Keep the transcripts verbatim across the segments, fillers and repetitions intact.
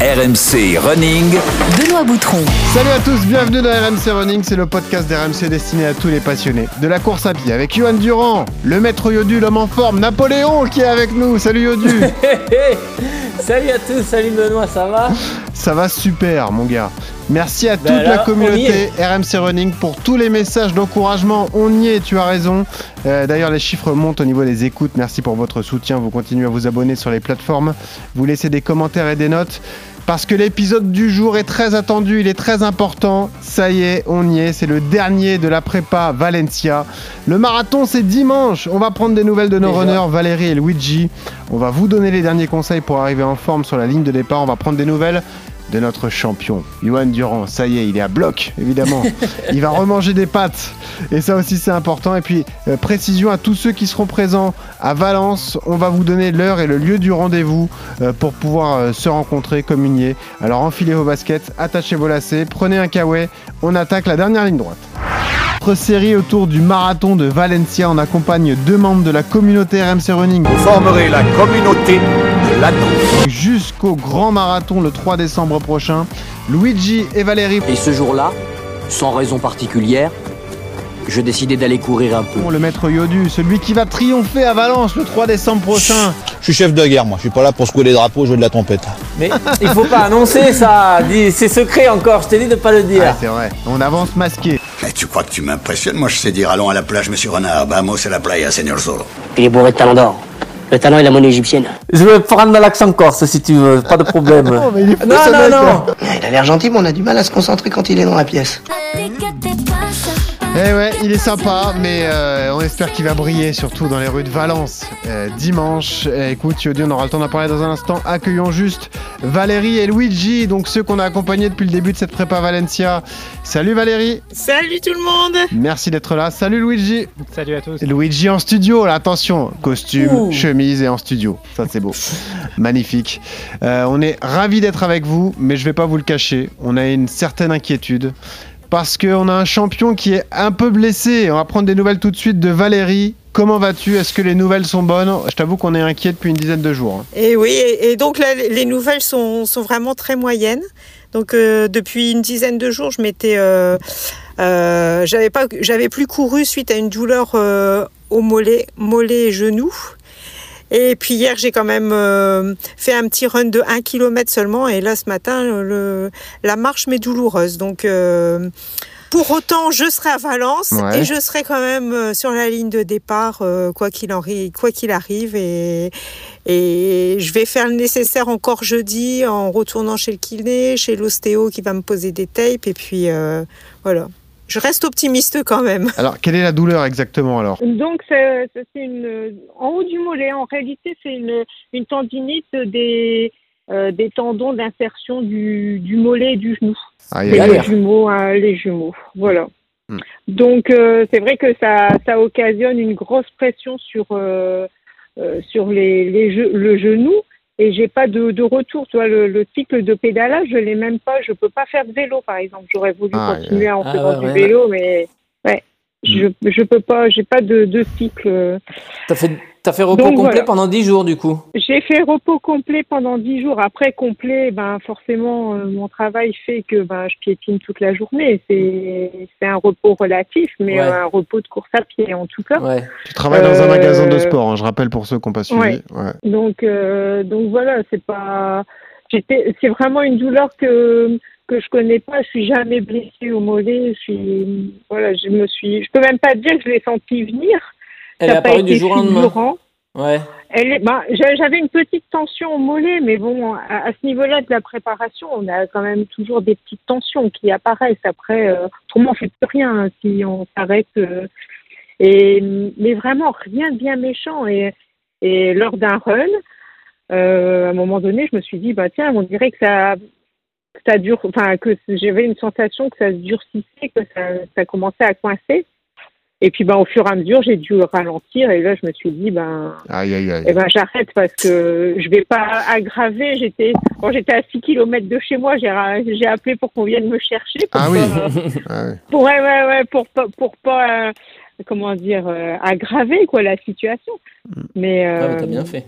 R M C Running, Benoît Boutron. Salut à tous, bienvenue dans R M C Running, c'est le podcast d'R M C destiné à tous les passionnés de la course à pied avec Yohan Durand, le maître Yodu, l'homme en forme, Napoléon qui est avec nous. Salut Yodu. Salut à tous, salut Benoît, ça va? Ça va super mon gars. Merci à toute ben alors, la communauté R M C Running pour tous les messages d'encouragement. On y est, tu as raison. Euh, d'ailleurs, les chiffres montent au niveau des écoutes. Merci pour votre soutien. Vous continuez à vous abonner sur les plateformes. Vous laissez des commentaires et des notes. Parce que l'épisode du jour est très attendu, il est très important. Ça y est, on y est, c'est le dernier de la prépa Valencia. Le marathon, c'est dimanche. On va prendre des nouvelles de nos runners, Valérie et Luigi. On va vous donner les derniers conseils pour arriver en forme sur la ligne de départ. On va prendre des nouvelles de notre champion, Yohan Durand. Ça y est, il est à bloc, évidemment. Il va remanger des pâtes. Et ça aussi, c'est important. Et puis, euh, précision à tous ceux qui seront présents à Valence, on va vous donner l'heure et le lieu du rendez-vous euh, pour pouvoir euh, se rencontrer, communier. Alors, enfilez vos baskets, attachez vos lacets, prenez un kawaii. On attaque la dernière ligne droite. Notre série autour du marathon de Valencia, on accompagne deux membres de la communauté R M C Running. Vous formerez la communauté de l'anneau. Jusqu'au grand marathon le trois décembre prochain, Luigi et Valérie. Et ce jour-là, sans raison particulière, je décidais d'aller courir un peu. Pour le maître Yodu, celui qui va triompher à Valence le trois décembre prochain. Je suis chef de guerre, moi. Je suis pas là pour secouer les drapeaux, jouer de la trompette. Mais il faut pas annoncer ça. C'est secret encore. Je t'ai dit de pas le dire. Ah, c'est vrai. On avance masqué. Hey, tu crois que tu m'impressionnes? Moi, je sais dire allons à la plage, monsieur Renard. Vamos à la playa, señor Zorro. Il est bourré de talent d'or. Le talent est la monnaie égyptienne. Je vais prendre l'accent corse si tu veux. Pas de problème. Non, mais il est non, non, non. Il a l'air gentil, mais on a du mal à se concentrer quand il est dans la pièce. Eh ouais, il est sympa, mais euh, on espère qu'il va briller, surtout dans les rues de Valence, euh, dimanche. Eh, écoute, Yodu, on aura le temps d'en parler dans un instant. Accueillons juste Valérie et Luigi, donc ceux qu'on a accompagnés depuis le début de cette prépa Valencia. Salut Valérie. Salut tout le monde. Merci d'être là. Salut Luigi. Salut à tous. Luigi en studio, là, attention, costume, Ouh. chemise et en studio. Ça, c'est beau. Magnifique. Euh, on est ravis d'être avec vous, mais je vais pas vous le cacher, on a une certaine inquiétude. Parce qu'on a un champion qui est un peu blessé. On va prendre des nouvelles tout de suite de Valérie. Comment vas-tu? Est-ce que les nouvelles sont bonnes? Je t'avoue qu'on est inquiet depuis une dizaine de jours. Et oui, et, et donc là, les nouvelles sont, sont vraiment très moyennes. Donc euh, depuis une dizaine de jours, je m'étais, euh, euh, j'avais pas, j'avais plus couru suite à une douleur euh, au mollet, mollet et genou. Et puis hier, j'ai quand même euh, fait un petit run de un kilomètre seulement. Et là, ce matin, le, la marche m'est douloureuse. Donc, euh, pour autant, je serai à Valence ouais. et je serai quand même sur la ligne de départ, euh, quoi qu'il en, quoi qu'il arrive. Et, et je vais faire le nécessaire encore jeudi en retournant chez le kiné, chez l'ostéo qui va me poser des tapes. Et puis, euh, voilà. Je reste optimiste quand même. Alors, quelle est la douleur exactement alors? Donc, c'est, c'est une, en haut du mollet. En réalité, c'est une, une tendinite des, euh, des tendons d'insertion du, du mollet et du genou. Ah, et les jumeaux, hein, les jumeaux, voilà. Hum. Donc, euh, c'est vrai que ça, ça occasionne une grosse pression sur, euh, euh, sur les, les je, le genou. Et j'ai pas de, de retour, tu vois, le, le cycle de pédalage, je l'ai même pas, je peux pas faire de vélo, par exemple. J'aurais voulu ah, continuer à en ah, faire ouais, du vélo, mais ouais, mmh. je, je peux pas, j'ai pas de, de cycle. T'as fait, t'as fait repos donc, complet voilà. pendant dix jours, du coup? J'ai fait repos complet pendant dix jours. Après, complet, ben, forcément, euh, mon travail fait que, ben, je piétine toute la journée. C'est, c'est un repos relatif, mais ouais. euh, un repos de course à pied, en tout cas. Ouais. Tu travailles dans euh, un magasin de sport, hein, je rappelle pour ceux qui n'ont pas suivi. Ouais. Ouais. Donc, euh, donc voilà, c'est pas, j'étais, c'est vraiment une douleur que, que je connais pas. Je suis jamais blessée au mollet. Je suis, voilà, je me suis, je peux même pas dire que je l'ai senti venir. Elle est apparue du jour au lendemain. Ouais. Elle, ben, j'avais une petite tension au mollet, mais bon, à, à ce niveau-là de la préparation, on a quand même toujours des petites tensions qui apparaissent. Après, euh, autrement, on ne fait plus rien hein, si on s'arrête. Euh, et, mais vraiment, rien de bien méchant. Et, et lors d'un run, euh, à un moment donné, je me suis dit, bah, tiens, on dirait que ça, que ça dure, enfin, que j'avais une sensation que ça se durcissait, que ça, ça commençait à coincer. Et puis, ben, au fur et à mesure, j'ai dû ralentir. Et là, je me suis dit, ben, aïe, aïe, aïe. Eh ben j'arrête parce que je ne vais pas aggraver. J'étais, bon, j'étais à six kilomètres de chez moi. J'ai, j'ai appelé pour qu'on vienne me chercher. Pour ah pas, oui euh, pour, ouais, ouais, ouais, pour, pour pas, euh, comment dire, euh, aggraver quoi, la situation. Mais, euh, ah, mais t'as bien fait.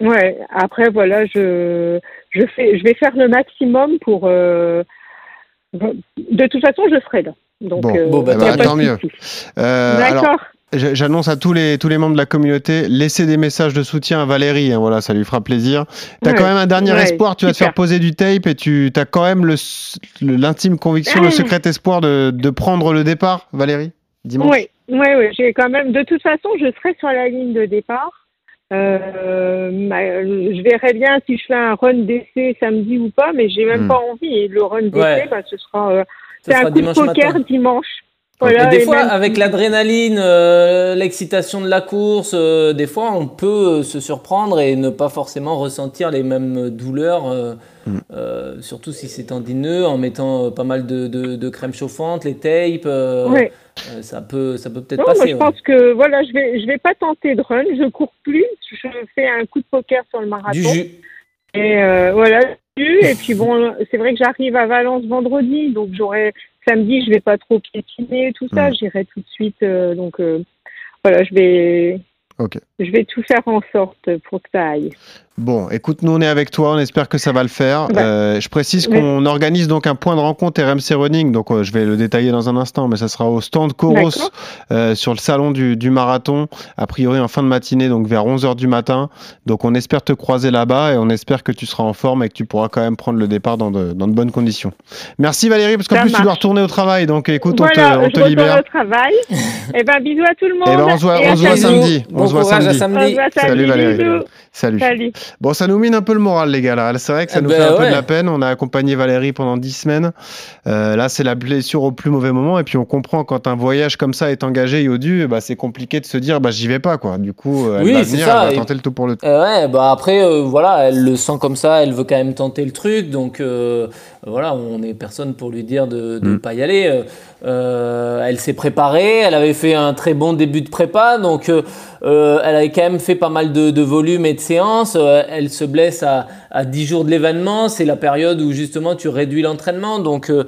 Ouais, après voilà, je je fais je vais faire le maximum pour euh, de toute façon, je serai là. Donc bon, euh, bon bah, bah, tant mieux. Euh, D'accord. Alors... J'annonce à tous les, tous les membres de la communauté, laissez des messages de soutien à Valérie, hein, voilà, ça lui fera plaisir. T'as ouais, quand même un dernier ouais, espoir, tu super. vas te faire poser du tape et tu as quand même le, le, l'intime conviction, ah. le secret espoir de, de prendre le départ, Valérie, dimanche. Oui, oui, oui, j'ai quand même, de toute façon, je serai sur la ligne de départ. Euh, je verrai bien si je fais un run d'essai samedi ou pas, mais j'ai même hmm. pas envie. Et le run d'essai, ouais. bah, ce sera, euh, ce c'est sera un coup de poker matin. dimanche. Voilà, et des et fois, même... avec l'adrénaline, euh, l'excitation de la course, euh, des fois, on peut se surprendre et ne pas forcément ressentir les mêmes douleurs, euh, mmh. euh, surtout si c'est tendineux, en mettant pas mal de, de, de crème chauffante, les tapes, euh, oui. euh, ça peut, ça peut peut-être non, passer. Moi, je ouais. pense que voilà, je vais, je vais pas tenter de run, je cours plus, je fais un coup de poker sur le marathon. Du jus. Et euh, voilà, et puis bon, c'est vrai que j'arrive à Valence vendredi, donc j'aurai... Samedi, je vais pas trop piétiner, tout ça. Mmh. J'irai tout de suite. Euh, donc, euh, voilà, je vais, okay. je vais tout faire en sorte pour que ça aille. Bon, écoute, nous, on est avec toi. On espère que ça va le faire. Bah, euh, je précise mais... qu'on organise donc un point de rencontre R M C Running. Donc, euh, je vais le détailler dans un instant, mais ça sera au stand Coros euh, sur le salon du, du marathon, a priori en fin de matinée, donc vers onze heures du matin. Donc, on espère te croiser là-bas et on espère que tu seras en forme et que tu pourras quand même prendre le départ dans de, dans de bonnes conditions. Merci Valérie, parce qu'en ça plus, marche. tu dois retourner au travail. Donc, écoute, voilà, on te, on te libère. Je retourne au travail. Et ben, bisous à tout le monde. Et ben, on se voit, on se voit samedi. On se voit samedi. samedi. Salut Valérie. Bisous. Salut. Salut. Bon, ça nous mine un peu le moral, les gars, là. C'est vrai que ça eh nous ben fait un ouais. peu de la peine. On a accompagné Valérie pendant dix semaines. Euh, là, c'est la blessure au plus mauvais moment. Et puis, on comprend quand un voyage comme ça est engagé, Yodu, bah, c'est compliqué de se dire, bah, j'y vais pas, quoi. Du coup, elle oui, va venir, ça. elle va tenter le tout pour le tout. Euh, ouais, bah, après, euh, voilà, elle le sent comme ça, elle veut quand même tenter le truc. Donc, euh, voilà, on n'est personne pour lui dire de ne mmh. pas y aller. Euh, elle s'est préparée, elle avait fait un très bon début de prépa. Donc, euh, euh, elle avait quand même fait pas mal de, de volume et de séances. Elle se blesse à, à dix jours de l'événement, c'est la période où justement tu réduis l'entraînement, donc euh,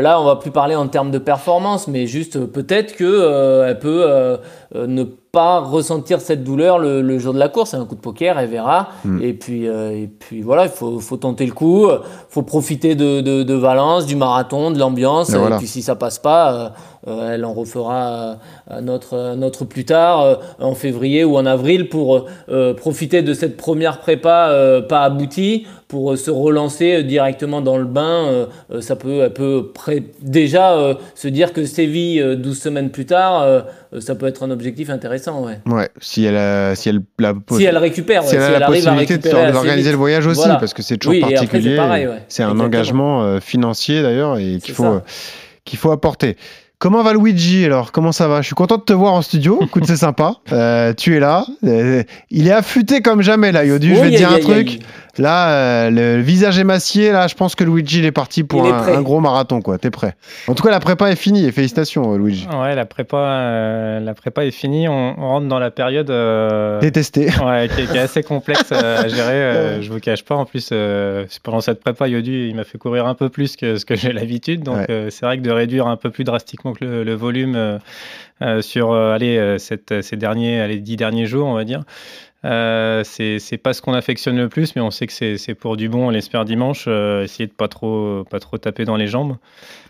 là on va plus parler en termes de performance, mais juste peut-être qu'elle euh, peut euh, ne pas ressentir cette douleur le, le jour de la course. C'est un coup de poker, elle verra. Mmh. Et puis, euh, et puis voilà, il faut, faut tenter le coup, il faut profiter de, de, de Valence, du marathon, de l'ambiance, et, et voilà. puis si ça passe pas... Euh, Euh, elle en refera euh, notre, euh, notre plus tard, euh, en février ou en avril, pour euh, profiter de cette première prépa euh, pas aboutie, pour euh, se relancer euh, directement dans le bain. Euh, euh, ça peut, elle peut pré- déjà euh, se dire que Séville, euh, douze semaines plus tard, euh, ça peut être un objectif intéressant. Ouais. Ouais, si elle a, si elle la pos- si elle récupère, si ouais, elle, si elle, elle la arrive à récupérer, d'organiser le voyage aussi, voilà. parce que c'est toujours oui, particulier. C'est, pareil, ouais. c'est un Exactement. engagement euh, financier d'ailleurs et qu'il faut, euh, qu'il faut apporter. Comment va Luigi alors ? Comment ça va ? Je suis content de te voir en studio. Écoute, c'est sympa. Euh, tu es là. Euh, il est affûté comme jamais là, Yodu. Oui, je vais te dire y un y truc. Y là, euh, le visage émacié. Là, je pense que Luigi il est parti pour est un, un gros marathon, quoi. T'es prêt ? En tout cas, la prépa est finie. Et félicitations, Luigi. Ouais, la prépa, euh, la prépa est finie. On, on rentre dans la période euh, détestée. Ouais, qui, qui est assez complexe à gérer. Euh, je vous cache pas. En plus, euh, pendant cette prépa, Yodu, il m'a fait courir un peu plus que ce que j'ai l'habitude. Donc, ouais. euh, c'est vrai que de réduire un peu plus drastiquement Le, le volume euh, euh, sur euh, allez, euh, cette, ces derniers, allez, dix derniers jours, on va dire. Euh, c'est, c'est pas ce qu'on affectionne le plus, mais on sait que c'est, c'est pour du bon. On l'espère dimanche. Euh, essayer de pas trop, pas trop taper dans les jambes.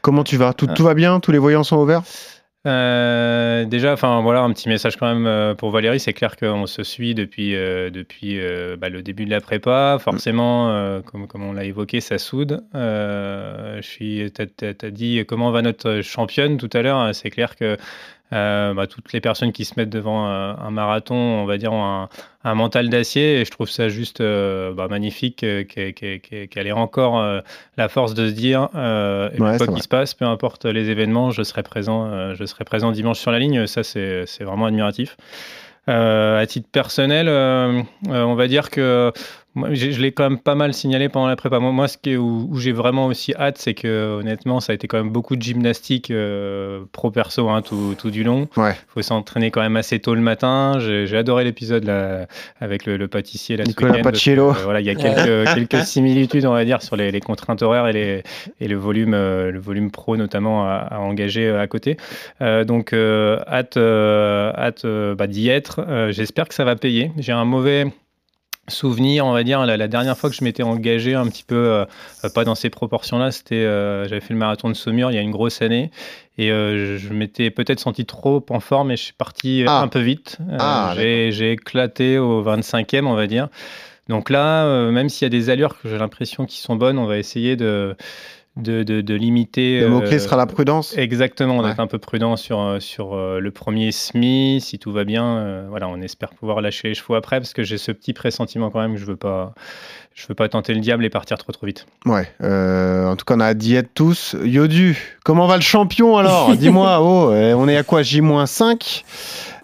Comment tu vas ? Tout, euh, tout va bien ? Tous les voyants sont ouverts ? Euh, déjà, enfin voilà, un petit message quand même euh, pour Valérie. C'est clair qu'on se suit depuis euh, depuis euh, bah, le début de la prépa. Forcément, euh, comme comme on l'a évoqué, ça soude. Euh, je suis, t'as, t'as dit comment va notre championne tout à l'heure. C'est clair que euh, bah, toutes les personnes qui se mettent devant un, un marathon, on va dire, ont un, un mental d'acier. Et je trouve ça juste euh, bah, magnifique euh, qu'elle ait encore euh, la force de se dire euh, ouais, quoi qu'il se passe, peu importe les événements, je serai présent, euh, je serai présent dimanche sur la ligne. Ça, c'est, c'est vraiment admiratif. Euh, à titre personnel, euh, euh, on va dire que moi, je, je l'ai quand même pas mal signalé pendant la prépa. Moi, moi ce qui est où, où j'ai vraiment aussi hâte, c'est que honnêtement, ça a été quand même beaucoup de gymnastique euh, pro perso hein, tout, tout du long. Ouais. Faut s'entraîner quand même assez tôt le matin. J'ai, j'ai adoré l'épisode là, avec le, le pâtissier là, Nicolas Paciello. Euh, voilà, il y a quelques, quelques similitudes, on va dire, sur les, les contraintes horaires et, les, et le volume, euh, le volume pro notamment à, à engager euh, à côté. Euh, donc euh, hâte, euh, hâte euh, bah, d'y être. Euh, j'espère que ça va payer. J'ai un mauvais souvenir, on va dire, la, la dernière fois que je m'étais engagé un petit peu, euh, pas dans ces proportions-là, c'était, euh, j'avais fait le marathon de Saumur il y a une grosse année, et euh, je m'étais peut-être senti trop en forme, et je suis parti ah. un peu vite. Euh, ah, j'ai, j'ai éclaté au vingt-cinquième, on va dire. Donc là, euh, même s'il y a des allures que j'ai l'impression qui sont bonnes, on va essayer de... De, de, de limiter. Le mot-clé euh, sera la prudence. Exactement, on ouais. est un peu prudent sur, sur le premier S M I. Si tout va bien, euh, voilà, on espère pouvoir lâcher les chevaux après, parce que j'ai ce petit pressentiment quand même que je veux pas, je veux pas tenter le diable et partir trop trop vite. Ouais, euh, en tout cas, on a d'y être tous. Yodu, comment va le champion alors? Dis-moi, oh, on est à quoi? J moins cinq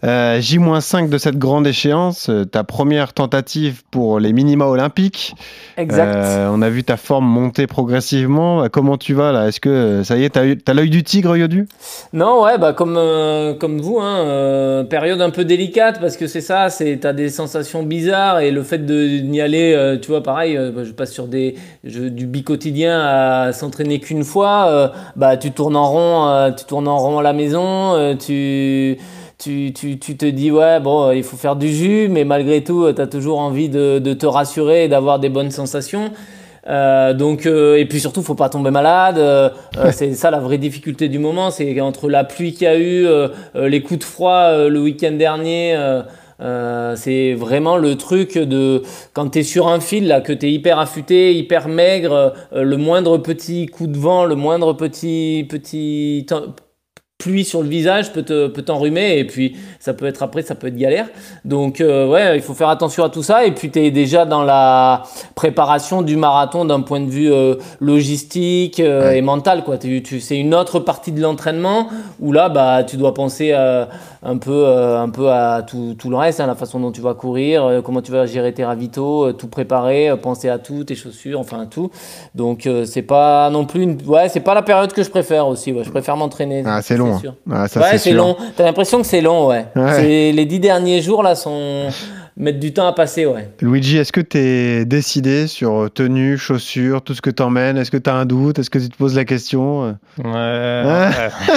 euh, J moins cinq de cette grande échéance, ta première tentative pour les minima olympiques. Exact. Euh, on a vu ta forme monter progressivement. Comment tu vas là? Est-ce que ça y est, t'as, t'as l'œil du tigre, Yodu? Non, ouais, bah comme euh, comme vous, hein, euh, période un peu délicate parce que c'est ça, c'est t'as des sensations bizarres et le fait de n'y aller, euh, tu vois, pareil, euh, je passe sur des je, du bicotidien à s'entraîner qu'une fois, euh, bah tu tournes en rond, euh, tu tournes en rond à la maison, euh, tu Tu, tu, tu te dis, ouais, bon, il faut faire du jus, mais malgré tout, tu as toujours envie de, de te rassurer et d'avoir des bonnes sensations. Euh, donc, euh, et puis surtout, il ne faut pas tomber malade. Euh, c'est ça la vraie difficulté du moment. C'est entre la pluie qu'il y a eu, euh, les coups de froid euh, le week-end dernier, euh, euh, c'est vraiment le truc de quand tu es sur un fil, là, que tu es hyper affûté, hyper maigre, euh, le moindre petit coup de vent, le moindre petit... petit pluie sur le visage peut, te, peut t'enrhumer et puis ça peut être après, ça peut être galère. Donc euh, ouais, il faut faire attention à tout ça et puis tu es déjà dans la préparation du marathon d'un point de vue euh, logistique euh, ouais. et mental, quoi. Tu, tu, c'est une autre partie de l'entraînement où là, bah, tu dois penser euh, un, peu, euh, un peu à tout, tout le reste, hein, la façon dont tu vas courir, euh, comment tu vas gérer tes ravitaux, euh, tout préparer, euh, penser à tout, tes chaussures, enfin tout. Donc euh, c'est pas non plus, une... ouais, c'est pas la période que je préfère aussi. Ouais. Je préfère m'entraîner. Ah, c'est long. Ah, ça, ouais, c'est, c'est long. T'as l'impression que c'est long, ouais. ouais. C'est, les dix derniers jours là sont mettent du temps à passer, ouais. Luigi, est-ce que t'es décidé sur tenue, chaussures, tout ce que t'emmènes? Est-ce que t'as un doute? Est-ce que tu te poses la question? Ouais. Hein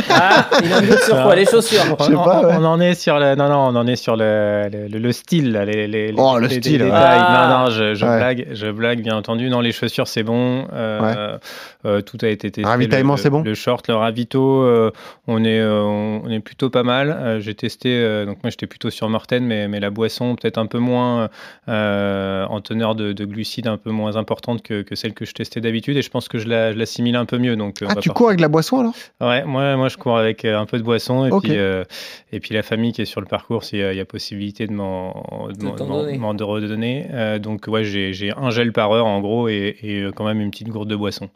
ah, il en doute sur quoi? Les chaussures. On, on, pas, ouais. on en est sur le, non non, on en est sur le, le, le, le style, là, les, les, oh, les, le style. Les, les ah. Non non, je, je ouais. blague, je blague bien entendu. Non, les chaussures c'est bon. Euh, ouais. euh, tout a été testé. Ravitaillement, c'est bon. Le short, le ravito, euh, on est, euh, on est plutôt pas mal. Euh, j'ai testé, euh, donc moi j'étais plutôt sur Morten, mais mais la boisson peut-être un peu moins euh, en teneur de, de glucides un peu moins importante que, que celle que je testais d'habitude et je pense que je, la, je l'assimile un peu mieux. Donc, ah, tu cours avec la boisson alors? Ouais, moi, moi je cours avec un peu de boisson et, okay. puis, euh, et puis la famille qui est sur le parcours, il y, y a possibilité de m'en, de m'en, de m'en de redonner. Euh, donc ouais, j'ai, j'ai un gel par heure en gros et, et quand même une petite gourde de boisson.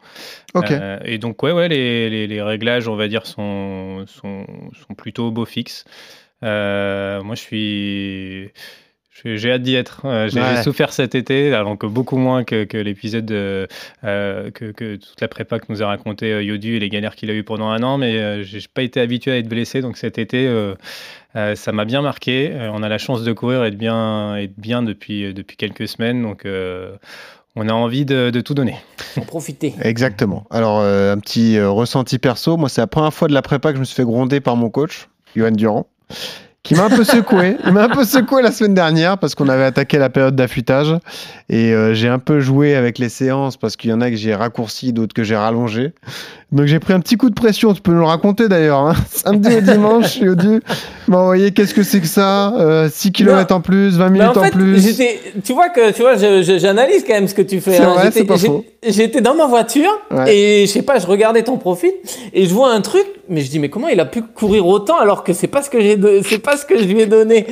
Okay. Euh, et donc ouais, ouais les, les, les réglages on va dire sont, sont, sont plutôt beau fixe. Euh, moi je suis... J'ai hâte d'y être. Euh, j'ai, ouais. j'ai souffert cet été, donc beaucoup moins que, que l'épisode de, euh, que, que toute la prépa que nous a raconté euh, Yodu et les galères qu'il a eues pendant un an, mais euh, j'ai pas été habitué à être blessé, donc cet été, euh, euh, ça m'a bien marqué. Euh, on a la chance de courir et de bien, et de bien depuis, depuis quelques semaines, donc... Euh, on a envie de, de tout donner. En profiter. Exactement. Alors, euh, un petit euh, ressenti perso. Moi, c'est la première fois de la prépa que je me suis fait gronder par mon coach, Yohan Durand, qui m'a un peu secoué. Il m'a un peu secoué la semaine dernière parce qu'on avait attaqué la période d'affûtage. Et euh, j'ai un peu joué avec les séances parce qu'il y en a que j'ai raccourci, d'autres que j'ai rallongé. Donc, j'ai pris un petit coup de pression. Tu peux nous le raconter d'ailleurs. Hein. Samedi et dimanche, Yodu m'a envoyé qu'est-ce que c'est que ça euh, six kilomètres non. en plus, vingt minutes ben en, en fait, plus. Tu vois que tu vois, je, je, j'analyse quand même ce que tu fais. C'est hein. vrai, j'étais, c'est pas faux. J'étais dans ma voiture ouais. et je sais pas, je regardais ton profil et je vois un truc, mais je dis mais comment il a pu courir autant alors que c'est pas ce que j'ai, de, c'est pas ce que je lui ai donné.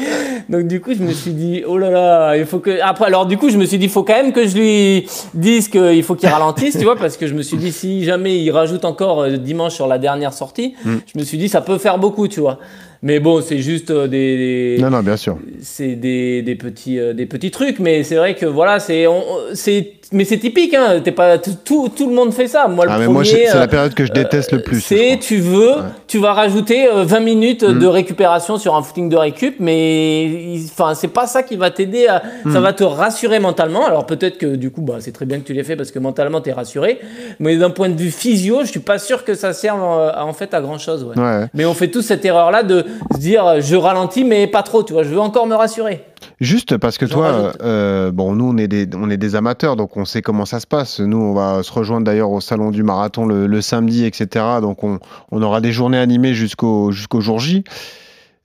Donc du coup, je me suis dit oh là là, il faut que après alors du coup, je me suis dit faut quand même que je lui dise qu'il faut qu'il ralentisse, tu vois, parce que je me suis dit si jamais il rajoute encore dimanche sur la dernière sortie, mm. je me suis dit ça peut faire beaucoup, tu vois. Mais bon, c'est juste des, des non non bien sûr c'est des des petits euh, des petits trucs, mais c'est vrai que voilà c'est on, c'est mais c'est typique hein, t'es pas tout tout, tout le monde fait ça. Moi le ah, premier moi, c'est, euh, c'est la période que je déteste euh, le plus. C'est tu veux ouais. tu vas rajouter euh, vingt minutes mm. de récupération sur un footing de récup, mais enfin c'est pas ça qui va t'aider à, mm. ça va te rassurer mentalement. Alors peut-être que du coup bah c'est très bien que tu l'aies fait parce que mentalement t'es rassuré, mais d'un point de vue physio je suis pas sûr que ça serve en, en fait à grand chose. Ouais. Ouais. Mais on fait tous cette erreur là de se dire je ralentis mais pas trop, tu vois, je veux encore me rassurer. Juste parce que J'en toi, euh, bon, nous on est des, on est des amateurs, donc on sait comment ça se passe. Nous, on va se rejoindre d'ailleurs au salon du marathon le, le samedi, et cetera. Donc on, on aura des journées animées jusqu'au jusqu'au jour J.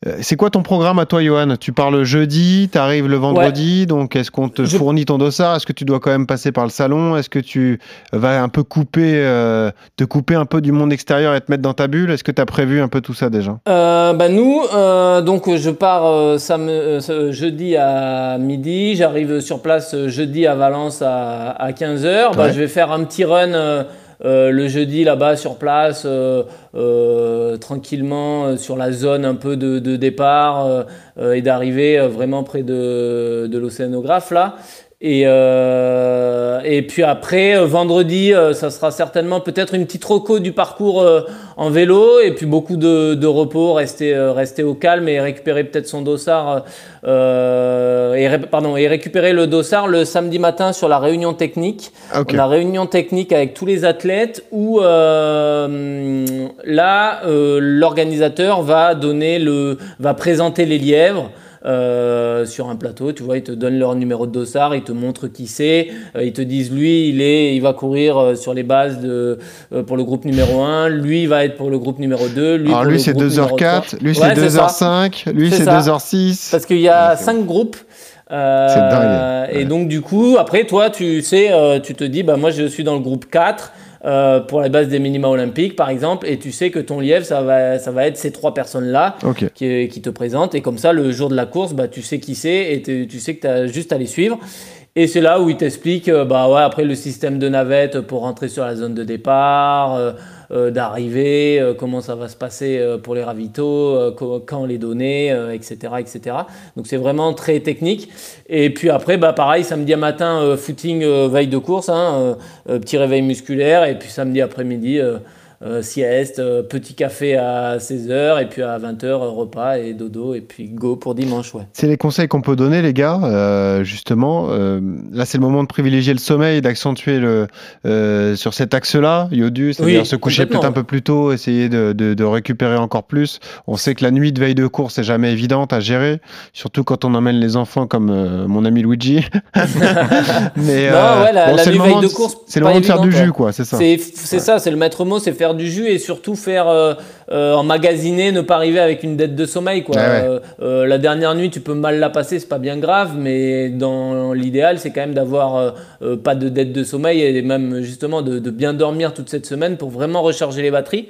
Euh, c'est quoi ton programme à toi, Yohan ? Tu pars le jeudi, tu arrives le vendredi, ouais. donc est-ce qu'on te Je... fournit ton dossard ? Est-ce que tu dois quand même passer par le salon ? Est-ce que tu vas un peu couper, euh, te couper un peu du monde extérieur et te mettre dans ta bulle ? Est-ce que tu as prévu un peu tout ça déjà ? euh, bah Nous, euh, donc je pars euh, sam- euh, jeudi à midi, j'arrive sur place euh, jeudi à Valence à, à quinze heures. Bah, ouais. Je vais faire un petit run... Euh, Euh, le jeudi là-bas sur place, euh, euh, tranquillement euh, sur la zone un peu de, de départ euh, euh, et d'arrivée euh, vraiment près de, de l'océanographe là. Et, euh, et puis après euh, vendredi, euh, ça sera certainement peut-être une petite reco du parcours euh, en vélo et puis beaucoup de, de repos, rester, euh, rester au calme et récupérer peut-être son dossard euh, et, ré- pardon, et récupérer le dossard le samedi matin sur la réunion technique. Okay. On a réunion technique avec tous les athlètes où euh, là euh, l'organisateur va donner le, va présenter les lièvres. Euh, sur un plateau, tu vois, ils te donnent leur numéro de dossard, ils te montrent qui c'est, euh, ils te disent lui il est, il va courir euh, sur les bases de euh, pour le groupe numéro un, lui il va être pour le groupe numéro deux, lui alors lui c'est deux heures quatre, lui c'est deux heures cinq, lui c'est deux heures six parce qu'il y a cinq groupes. Euh, c'est dingue. Ouais. Et donc du coup après toi tu sais euh, tu te dis bah moi je suis dans le groupe quatre. Euh, pour la base des minima olympiques par exemple, et tu sais que ton lièvre ça va, ça va être ces trois personnes là okay. qui, qui te présentent, et comme ça le jour de la course bah, tu sais qui c'est et tu sais que tu as juste à les suivre. Et c'est là où ils t'expliquent euh, bah, ouais, après le système de navette pour rentrer sur la zone de départ, euh, euh, d'arrivée, euh, comment ça va se passer euh, pour les ravitaux, euh, quand les donner, euh, et cetera, et cetera. Donc c'est vraiment très technique. Et puis après bah, pareil samedi matin euh, footing euh, veille de course, hein, euh, euh, petit réveil musculaire. Et puis samedi après-midi, euh, euh, sieste, euh, petit café à seize heures et puis à vingt heures, euh, repas et dodo et puis go pour dimanche. Ouais. C'est les conseils qu'on peut donner les gars, euh, justement. Euh, là, c'est le moment de privilégier le sommeil, d'accentuer le, euh, sur cet axe-là, Yodu, c'est-à-dire oui, se coucher peut-être un peu plus tôt, essayer de, de, de récupérer encore plus. On sait que la nuit de veille de course n'est jamais évidente à gérer, surtout quand on emmène les enfants comme euh, mon ami Luigi. Mais, non, euh, ouais, la, bon, la nuit veille de, de course, c'est le moment évident, de faire du jus, quoi, c'est ça. C'est, c'est ouais. ça, c'est le maître mot, c'est faire du jus et surtout faire euh, euh, emmagasiner, ne pas arriver avec une dette de sommeil quoi. Ah ouais. euh, euh, la dernière nuit tu peux mal la passer, c'est pas bien grave, mais dans l'idéal c'est quand même d'avoir euh, pas de dette de sommeil et même justement de, de bien dormir toute cette semaine pour vraiment recharger les batteries.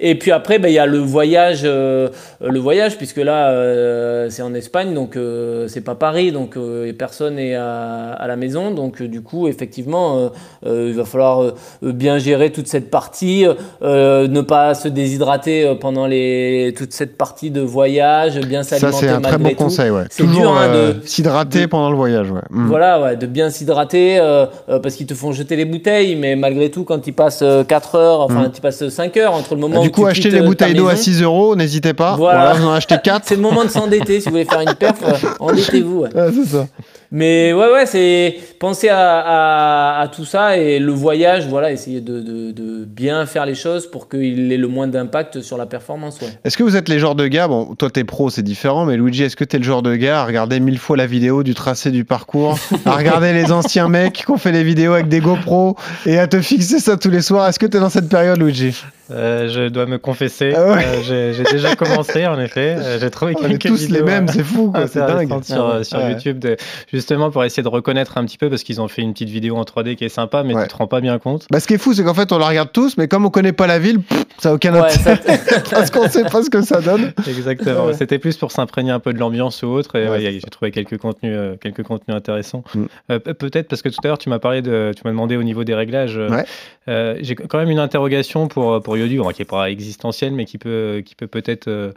Et puis après bah, y a le voyage euh, le voyage puisque là euh, c'est en Espagne donc euh, c'est pas Paris donc euh, et personne est à, à la maison donc euh, du coup effectivement euh, euh, il va falloir euh, bien gérer toute cette partie. Euh, ne pas se déshydrater pendant les, toute cette partie de voyage, bien s'alimenter. Ça, c'est un très bon tout. conseil. Ouais. C'est toujours dur, hein, euh, de s'hydrater de, pendant le voyage. Ouais. Mmh. Voilà, ouais, de bien s'hydrater euh, euh, parce qu'ils te font jeter les bouteilles, mais malgré tout, quand ils passent quatre heures, enfin, mmh. ils passent cinq heures entre le moment du où. Du coup, tu achetez les bouteilles d'eau à six euros, n'hésitez pas. Voilà, voilà, vous en achetez quatre. C'est le moment de s'endetter. Si vous voulez faire une perf, euh, endettez-vous. Ouais. Ah, c'est ça. Mais ouais, ouais, c'est penser à, à, à tout ça et le voyage, voilà, essayer de, de, de bien faire les choses pour qu'il ait le moins d'impact sur la performance. Ouais. Est-ce que vous êtes les genres de gars, bon, toi t'es pro, c'est différent, mais Luigi, est-ce que t'es le genre de gars à regarder mille fois la vidéo du tracé du parcours, à regarder les anciens mecs qui ont fait les vidéos avec des GoPro et à te fixer ça tous les soirs ? Est-ce que t'es dans cette période, Luigi ? Euh, je dois me confesser, ah ouais. euh, j'ai, j'ai déjà commencé en effet. Euh, j'ai trouvé quelques vidéos. On est tous vidéos, les mêmes, euh, c'est fou, quoi, c'est dingue. Sur, ah ouais. sur ah ouais. YouTube, de, justement pour essayer de reconnaître un petit peu parce qu'ils ont fait une petite vidéo en trois D qui est sympa, mais ouais. tu te rends pas bien compte. Bah, ce qui est fou, c'est qu'en fait, on la regarde tous, mais comme on connaît pas la ville, pff, ça a aucun ouais, intérêt ça t- parce qu'on sait pas ce que ça donne. Exactement. Ouais. C'était plus pour s'imprégner un peu de l'ambiance ou autre. Et ouais, ouais, j'ai trouvé quelques contenus, euh, quelques contenus intéressants. Mm. Euh, peut-être parce que tout à l'heure, tu m'as parlé de, tu m'as demandé au niveau des réglages. Euh, ouais. euh, j'ai quand même une interrogation pour pour Yodu, qui n'est pas existentiel, mais qui peut, qui peut peut-être... Euh,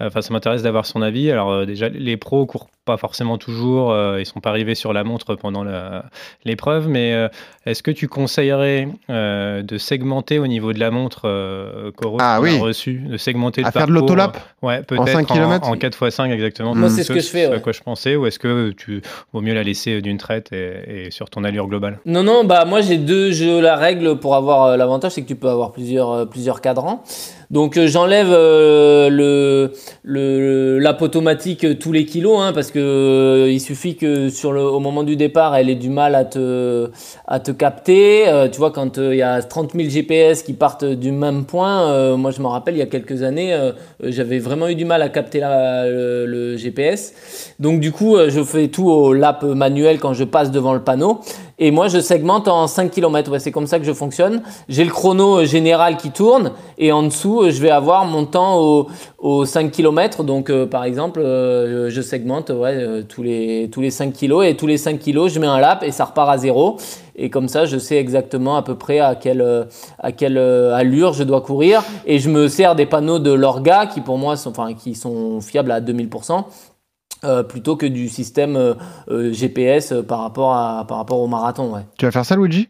enfin, ça m'intéresse d'avoir son avis. Alors euh, déjà, les pros ne courent pas forcément toujours. Euh, ils ne sont pas arrivés sur la montre pendant la, l'épreuve. Mais euh, est-ce que tu conseillerais euh, de segmenter au niveau de la montre euh, Coros ah, oui. reçue, de segmenter à le parcours. À faire de l'autolap euh, ouais, peut-être en cinq kilomètres en, en quatre fois cinq, exactement. Moi, mmh. c'est ce que je fais. C'est ouais. à quoi je pensais. Ou est-ce que tu vaut mieux la laisser d'une traite et, et sur ton allure globale ? Non, non. Bah, moi, j'ai deux jeux. La règle pour avoir euh, l'avantage, c'est que tu peux avoir plusieurs, euh, plusieurs cadrans. Donc euh, j'enlève euh, le, le, la pote automatique tous les kilos, hein, parce que euh, il suffit que sur le, au moment du départ, elle ait du mal à te, à te capter. Euh, tu vois, quand il euh, y a trente mille G P S qui partent du même point, euh, moi je me rappelle il y a quelques années, euh, j'avais vraiment eu du mal à capter la, le, le G P S. Donc du coup, euh, je fais tout au lap manuel quand je passe devant le panneau. Et moi, je segmente en cinq kilomètres. Ouais, c'est comme ça que je fonctionne. J'ai le chrono général qui tourne et en dessous, je vais avoir mon temps au, au cinq kilomètres. Donc, euh, par exemple, euh, je segmente ouais, euh, tous, les, tous les cinq kilos et tous les cinq kilos, je mets un lap et ça repart à zéro. Et comme ça, je sais exactement à peu près à quelle, à quelle allure je dois courir. Et je me sers des panneaux de l'Orga qui, pour moi, sont, enfin, qui sont fiables à deux mille pour cent. Euh, plutôt que du système euh, euh, G P S euh, par rapport à, par rapport au marathon. Ouais. Tu vas faire ça, Luigi ?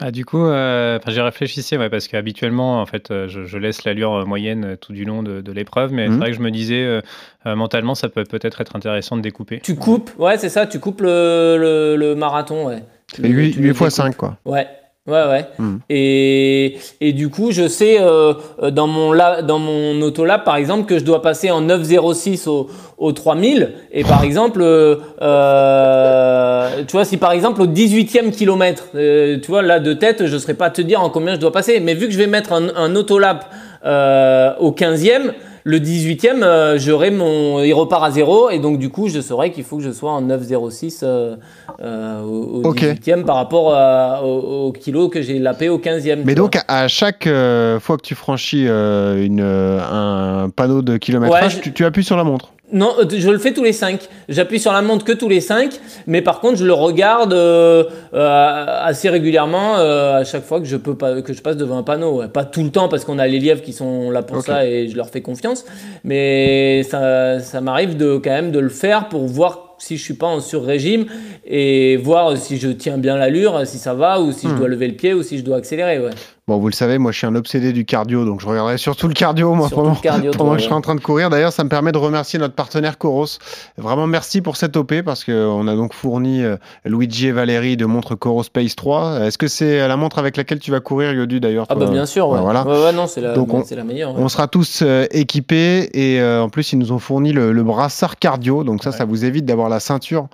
Ah, du coup, euh, j'ai réfléchi, ouais, parce qu'habituellement, en fait, je, je laisse l'allure moyenne tout du long de, de l'épreuve, mais mmh. c'est vrai que je me disais, euh, euh, mentalement, ça peut peut-être être intéressant de découper. Tu coupes, ouais, c'est ça, tu coupes le, le, le marathon, ouais. huit fois cinq, quoi. Ouais. Ouais, ouais. Mmh. Et, et du coup, je sais euh, dans mon, la, dans mon autolab, par exemple, que je dois passer en neuf zéro six au, au trois mille. Et par exemple, euh, euh, tu vois, si par exemple au dix-huitième kilomètre, euh, tu vois, là de tête, je ne saurais pas te dire en combien je dois passer. Mais vu que je vais mettre un, un autolab euh, au quinzième, le dix-huitième, euh, j'aurai mon, il repart à zéro et donc du coup, je saurais qu'il faut que je sois en neuf zéro six euh, euh, au, au okay. dix-huitième par rapport à, au, au kilo que j'ai lapé au quinzième. Mais donc, à, à chaque euh, fois que tu franchis euh, une, un panneau de kilométrage, ouais, je... tu, tu appuies sur la montre. Non, je le fais tous les cinq. J'appuie sur la montre que tous les cinq, mais par contre, je le regarde euh, euh, assez régulièrement euh, à chaque fois que je peux pas, que je passe devant un panneau. Ouais. Pas tout le temps parce qu'on a les lièvres qui sont là pour okay. ça et je leur fais confiance, mais ça, ça m'arrive de quand même de le faire pour voir si je suis pas en sur-régime et voir si je tiens bien l'allure, si ça va ou si mmh. je dois lever le pied ou si je dois accélérer. Ouais. Bon, vous le savez, moi je suis un obsédé du cardio, donc je regarderai surtout le cardio, moi, surtout pendant, le cardio, pendant que je serai en train de courir. D'ailleurs, ça me permet de remercier notre partenaire Coros. Vraiment, merci pour cette O P, parce qu'on a donc fourni euh, Luigi et Valérie de montre Coros Pace trois. Est-ce que c'est la montre avec laquelle tu vas courir, Yodu, d'ailleurs? Ah bah bien sûr, ouais. Ouais, voilà. Ouais, ouais, non, c'est la, donc on, c'est la meilleure. Ouais. On sera tous euh, équipés, et euh, en plus, ils nous ont fourni le, le brassard cardio, donc ça, ouais. ça vous évite d'avoir la ceinture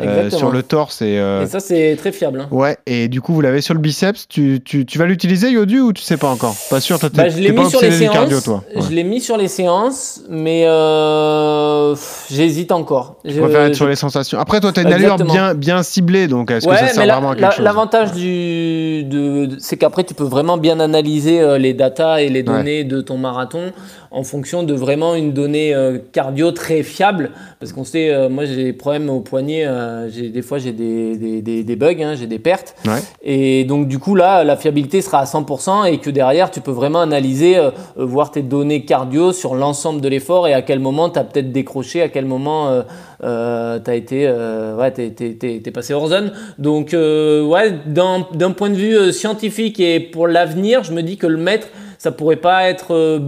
euh, sur le torse. Et, euh... et ça, c'est très fiable. Hein. Ouais, et du coup, vous l'avez sur le biceps. Tu, tu, tu vas l'utiliser, Yodu, ou tu sais pas encore? Pas sûr, toi, bah, je l'ai mis sur les séances, cardio, toi. Ouais. Je l'ai mis sur les séances, mais euh, pff, j'hésite encore. Je préfère être je... sur les sensations. Après, toi, tu as une Exactement. allure bien, bien ciblée, donc est-ce ouais, que ça sert la, vraiment à quelque la, chose? L'avantage ouais. du, de, de, c'est qu'après, tu peux vraiment bien analyser euh, les datas et les données ouais. de ton marathon en fonction de vraiment une donnée euh, cardio très fiable. Parce qu'on sait, euh, moi, j'ai des problèmes au poignet, euh, j'ai, des fois, j'ai des, des, des, des bugs, hein, j'ai des pertes. Ouais. Et donc, du coup, là, la fiabilité sera à cent pour cent et que derrière, tu peux vraiment analyser, euh, voir tes données cardio sur l'ensemble de l'effort et à quel moment tu as peut-être décroché, à quel moment euh, euh, tu as été euh, ouais, t'es, t'es, t'es, t'es passé hors zone. Donc, euh, ouais, d'un, d'un point de vue euh, scientifique et pour l'avenir, je me dis que le mettre, ça pourrait pas être... Euh,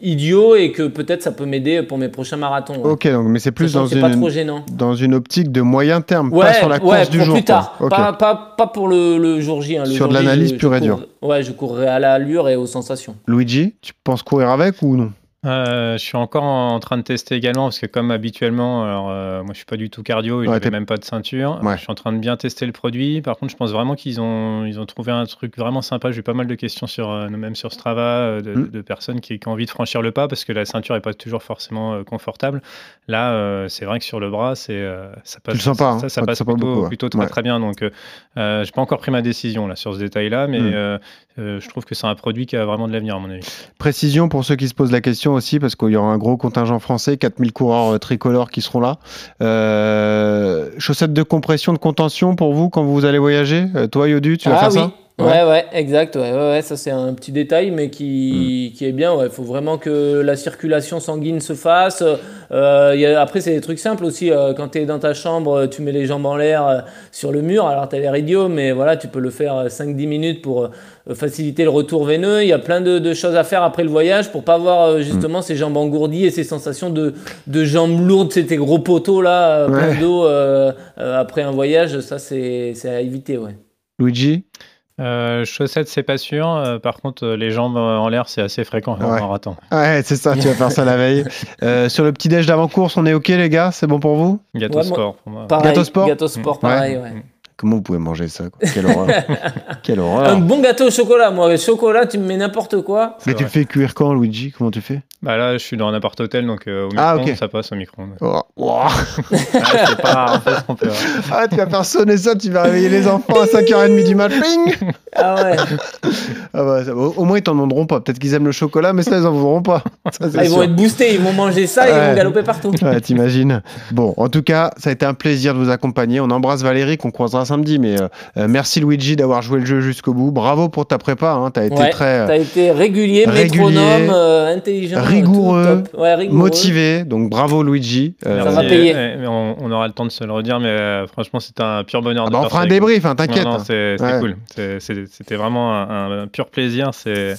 idiot et que peut-être ça peut m'aider pour mes prochains marathons. Ouais. Ok, donc mais c'est plus dans, c'est une, dans une optique de moyen terme, ouais, pas sur la course ouais, du jour. Plus tard, okay. pas, pas, pas pour le, le jour J. Hein. Le sur jour de l'analyse pure et dure. Ouais, je courrai à l'allure et aux sensations. Luigi, tu penses courir avec ou non? Euh, je suis encore en train de tester également parce que comme habituellement, alors, euh, moi je suis pas du tout cardio et ouais, j'avais même pas de ceinture. Ouais. Je suis en train de bien tester le produit. Par contre, je pense vraiment qu'ils ont ils ont trouvé un truc vraiment sympa. J'ai eu pas mal de questions sur euh, même sur Strava euh, de, mmh. de personnes qui, qui ont envie de franchir le pas parce que la ceinture est pas toujours forcément euh, confortable. Là, euh, c'est vrai que sur le bras, c'est euh, ça passe. Tu le sens pas, hein, ça, ça, ça passe plutôt, pas beaucoup, plutôt ouais. très ouais. très bien. Donc, euh, j'ai pas encore pris ma décision là sur ce détail-là, mais mmh. euh, euh, je trouve que c'est un produit qui a vraiment de l'avenir à mon avis. Précision pour ceux qui se posent la question. Aussi parce qu'il y aura un gros contingent français, quatre mille coureurs tricolores qui seront là. Euh, chaussettes de compression, de contention pour vous quand vous allez voyager. Euh, toi, Yodu, tu vas ah, faire oui. ça? Ouais, ouais, ouais, exact. Ouais, ouais, ouais, ça c'est un petit détail, mais qui, mmh. qui est bien. Il ouais. faut vraiment que la circulation sanguine se fasse. Euh, y a, après, c'est des trucs simples aussi. Euh, quand tu es dans ta chambre, tu mets les jambes en l'air euh, sur le mur. Alors, tu as l'air idiot, mais voilà, tu peux le faire euh, cinq dix minutes pour euh, faciliter le retour veineux. Il y a plein de, de choses à faire après le voyage pour pas avoir euh, justement mmh. ces jambes engourdies et ces sensations de, de jambes lourdes, ces gros poteaux là, euh, ouais. plein d'eau euh, euh, après un voyage. Ça, c'est, c'est à éviter. Ouais. Luigi ? Euh, chaussettes, c'est pas sûr. Euh, par contre, euh, les jambes en l'air, c'est assez fréquent. Ouais. En ratant. Ouais, c'est ça. Tu vas faire ça la veille. Euh, sur le petit déj d'avant course, on est ok, les gars. C'est bon pour vous? Gâteau ouais, sport. Pour moi. Pareil, gâteau sport. Gâteau sport, mmh. pareil. Ouais. Ouais. Comment vous pouvez manger ça, quoi? Quelle horreur. Quelle horreur. Un bon gâteau au chocolat, moi. Le chocolat, tu me mets n'importe quoi. Mais tu le fais cuire quand, Luigi? Comment tu fais? Bah là, je suis dans un appart hôtel, donc euh, au micro-ondes, ah, okay. ça passe au micro-ondes. Oh. Wow. Ouais, c'est pas en fait, on peut, ouais. Ah, tu vas faire sonner ça, tu vas réveiller les enfants à cinq heures trente du matin. Ah ouais. Ah bah, ça, au, au moins, ils t'en demanderont pas. Peut-être qu'ils aiment le chocolat, mais ça, ils en voudront pas. Ça, ah, ils sûr. Vont être boostés, ils vont manger ça et ouais. ils vont galoper partout. Ouais, t'imagines. Bon, en tout cas, ça a été un plaisir de vous accompagner. On embrasse Valérie, qu'on croisera samedi, mais euh, merci Luigi d'avoir joué le jeu jusqu'au bout. Bravo pour ta prépa, hein. T'as été ouais, très. T'as été régulier, régulier métronome, euh, intelligent. Rigoureux, ouais, rigoureux, motivé, donc bravo Luigi. Euh, ça va payer. Et on, on aura le temps de se le redire, mais euh, franchement c'était un pur bonheur. Ah bah de on fera un débrief, hein, t'inquiète. Non, non, c'est, c'est ouais. cool, c'est, c'est, c'était vraiment un, un pur plaisir, c'est,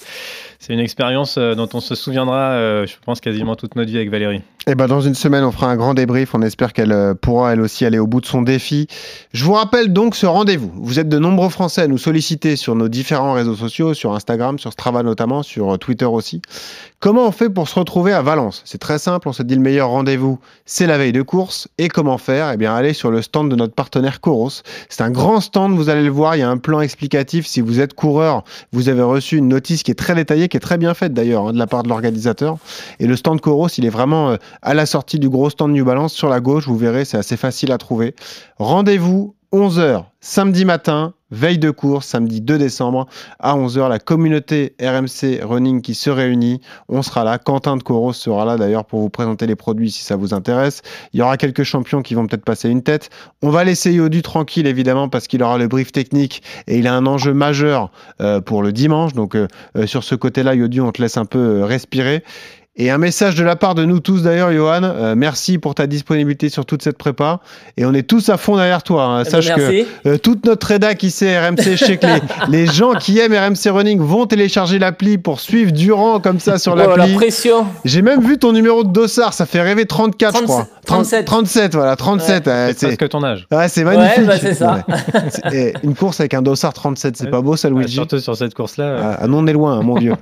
c'est une expérience dont on se souviendra, euh, je pense, quasiment toute notre vie avec Valérie. Et ben, dans une semaine, on fera un grand débrief, on espère qu'elle pourra elle aussi aller au bout de son défi. Je vous rappelle donc ce rendez-vous, vous êtes de nombreux Français à nous solliciter sur nos différents réseaux sociaux, sur Instagram, sur Strava notamment, sur Twitter aussi. Comment on fait pour se retrouver à Valence? C'est très simple, on se dit le meilleur rendez-vous, c'est la veille de course. Et comment faire? Eh bien, allez sur le stand de notre partenaire Coros. C'est un grand stand, vous allez le voir, il y a un plan explicatif. Si vous êtes coureur, vous avez reçu une notice qui est très détaillée, qui est très bien faite d'ailleurs, hein, de la part de l'organisateur. Et le stand Coros, il est vraiment euh, à la sortie du gros stand New Balance, sur la gauche, vous verrez, c'est assez facile à trouver. Rendez-vous onze heures, samedi matin, veille de course, samedi deux décembre, à onze heures, la communauté R M C Running qui se réunit. On sera là, Quentin de Coros sera là d'ailleurs pour vous présenter les produits si ça vous intéresse. Il y aura quelques champions qui vont peut-être passer une tête. On va laisser Yodu tranquille évidemment parce qu'il aura le brief technique et il a un enjeu majeur euh, pour le dimanche. Donc euh, euh, sur ce côté-là, Yodu, on te laisse un peu euh, respirer. Et un message de la part de nous tous d'ailleurs, Yohan, euh, merci pour ta disponibilité sur toute cette prépa. Et on est tous à fond derrière toi. Hein. Sache merci. que euh, toute notre réda qui sait R M C, je sais que les, les gens qui aiment R M C Running vont télécharger l'appli pour suivre Durand comme ça sur l'appli. Oh, la pression. J'ai même vu ton numéro de dossard, ça fait rêver trente-quatre, trente, je crois. trente-sept. trente-sept, voilà, trente-sept. Ouais. Euh, c'est presque ton âge. Ouais, c'est magnifique. Ouais, bah, c'est ça. Ouais. C'est, et une course avec un dossard trente-sept, c'est ouais. pas beau ça, Luigi? Ouais, surtout sur cette course-là. Euh... Ah, non, on est loin, hein, mon vieux.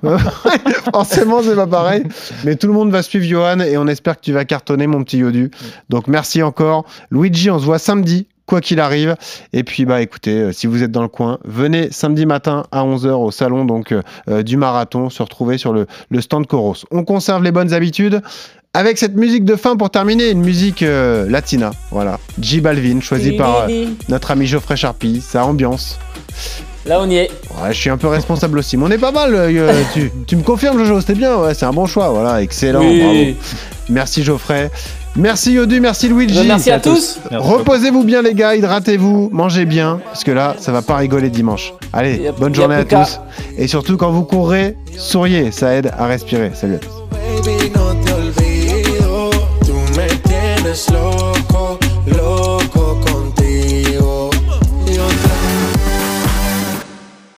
Forcément, c'est pas pareil. Mais tout le monde va suivre Yohan et on espère que tu vas cartonner, mon petit Yodu. Donc merci encore. Luigi, on se voit samedi, quoi qu'il arrive. Et puis, bah écoutez, si vous êtes dans le coin, venez samedi matin à onze heures au salon donc, euh, du marathon, se retrouver sur le, le stand Coros. On conserve les bonnes habitudes. Avec cette musique de fin pour terminer, une musique euh, latina. Voilà, J Balvin, choisi par euh, notre ami Geoffrey Sharpie. Ça ambiance. Là, on y est. Ouais, je suis un peu responsable aussi. Mais on est pas mal. Euh, tu, tu me confirmes, Jojo, c'était bien. Ouais, c'est un bon choix. Voilà, excellent. Oui. Bravo. Merci, Geoffrey. Merci, Yodu. Merci, Luigi. Merci à, à tous. tous. Reposez-vous bien, les gars. Hydratez-vous. Mangez bien. Parce que là, ça va pas rigoler dimanche. Allez, a, bonne journée à tous. Cas. Et surtout, quand vous courrez, souriez. Ça aide à respirer. Salut à tous.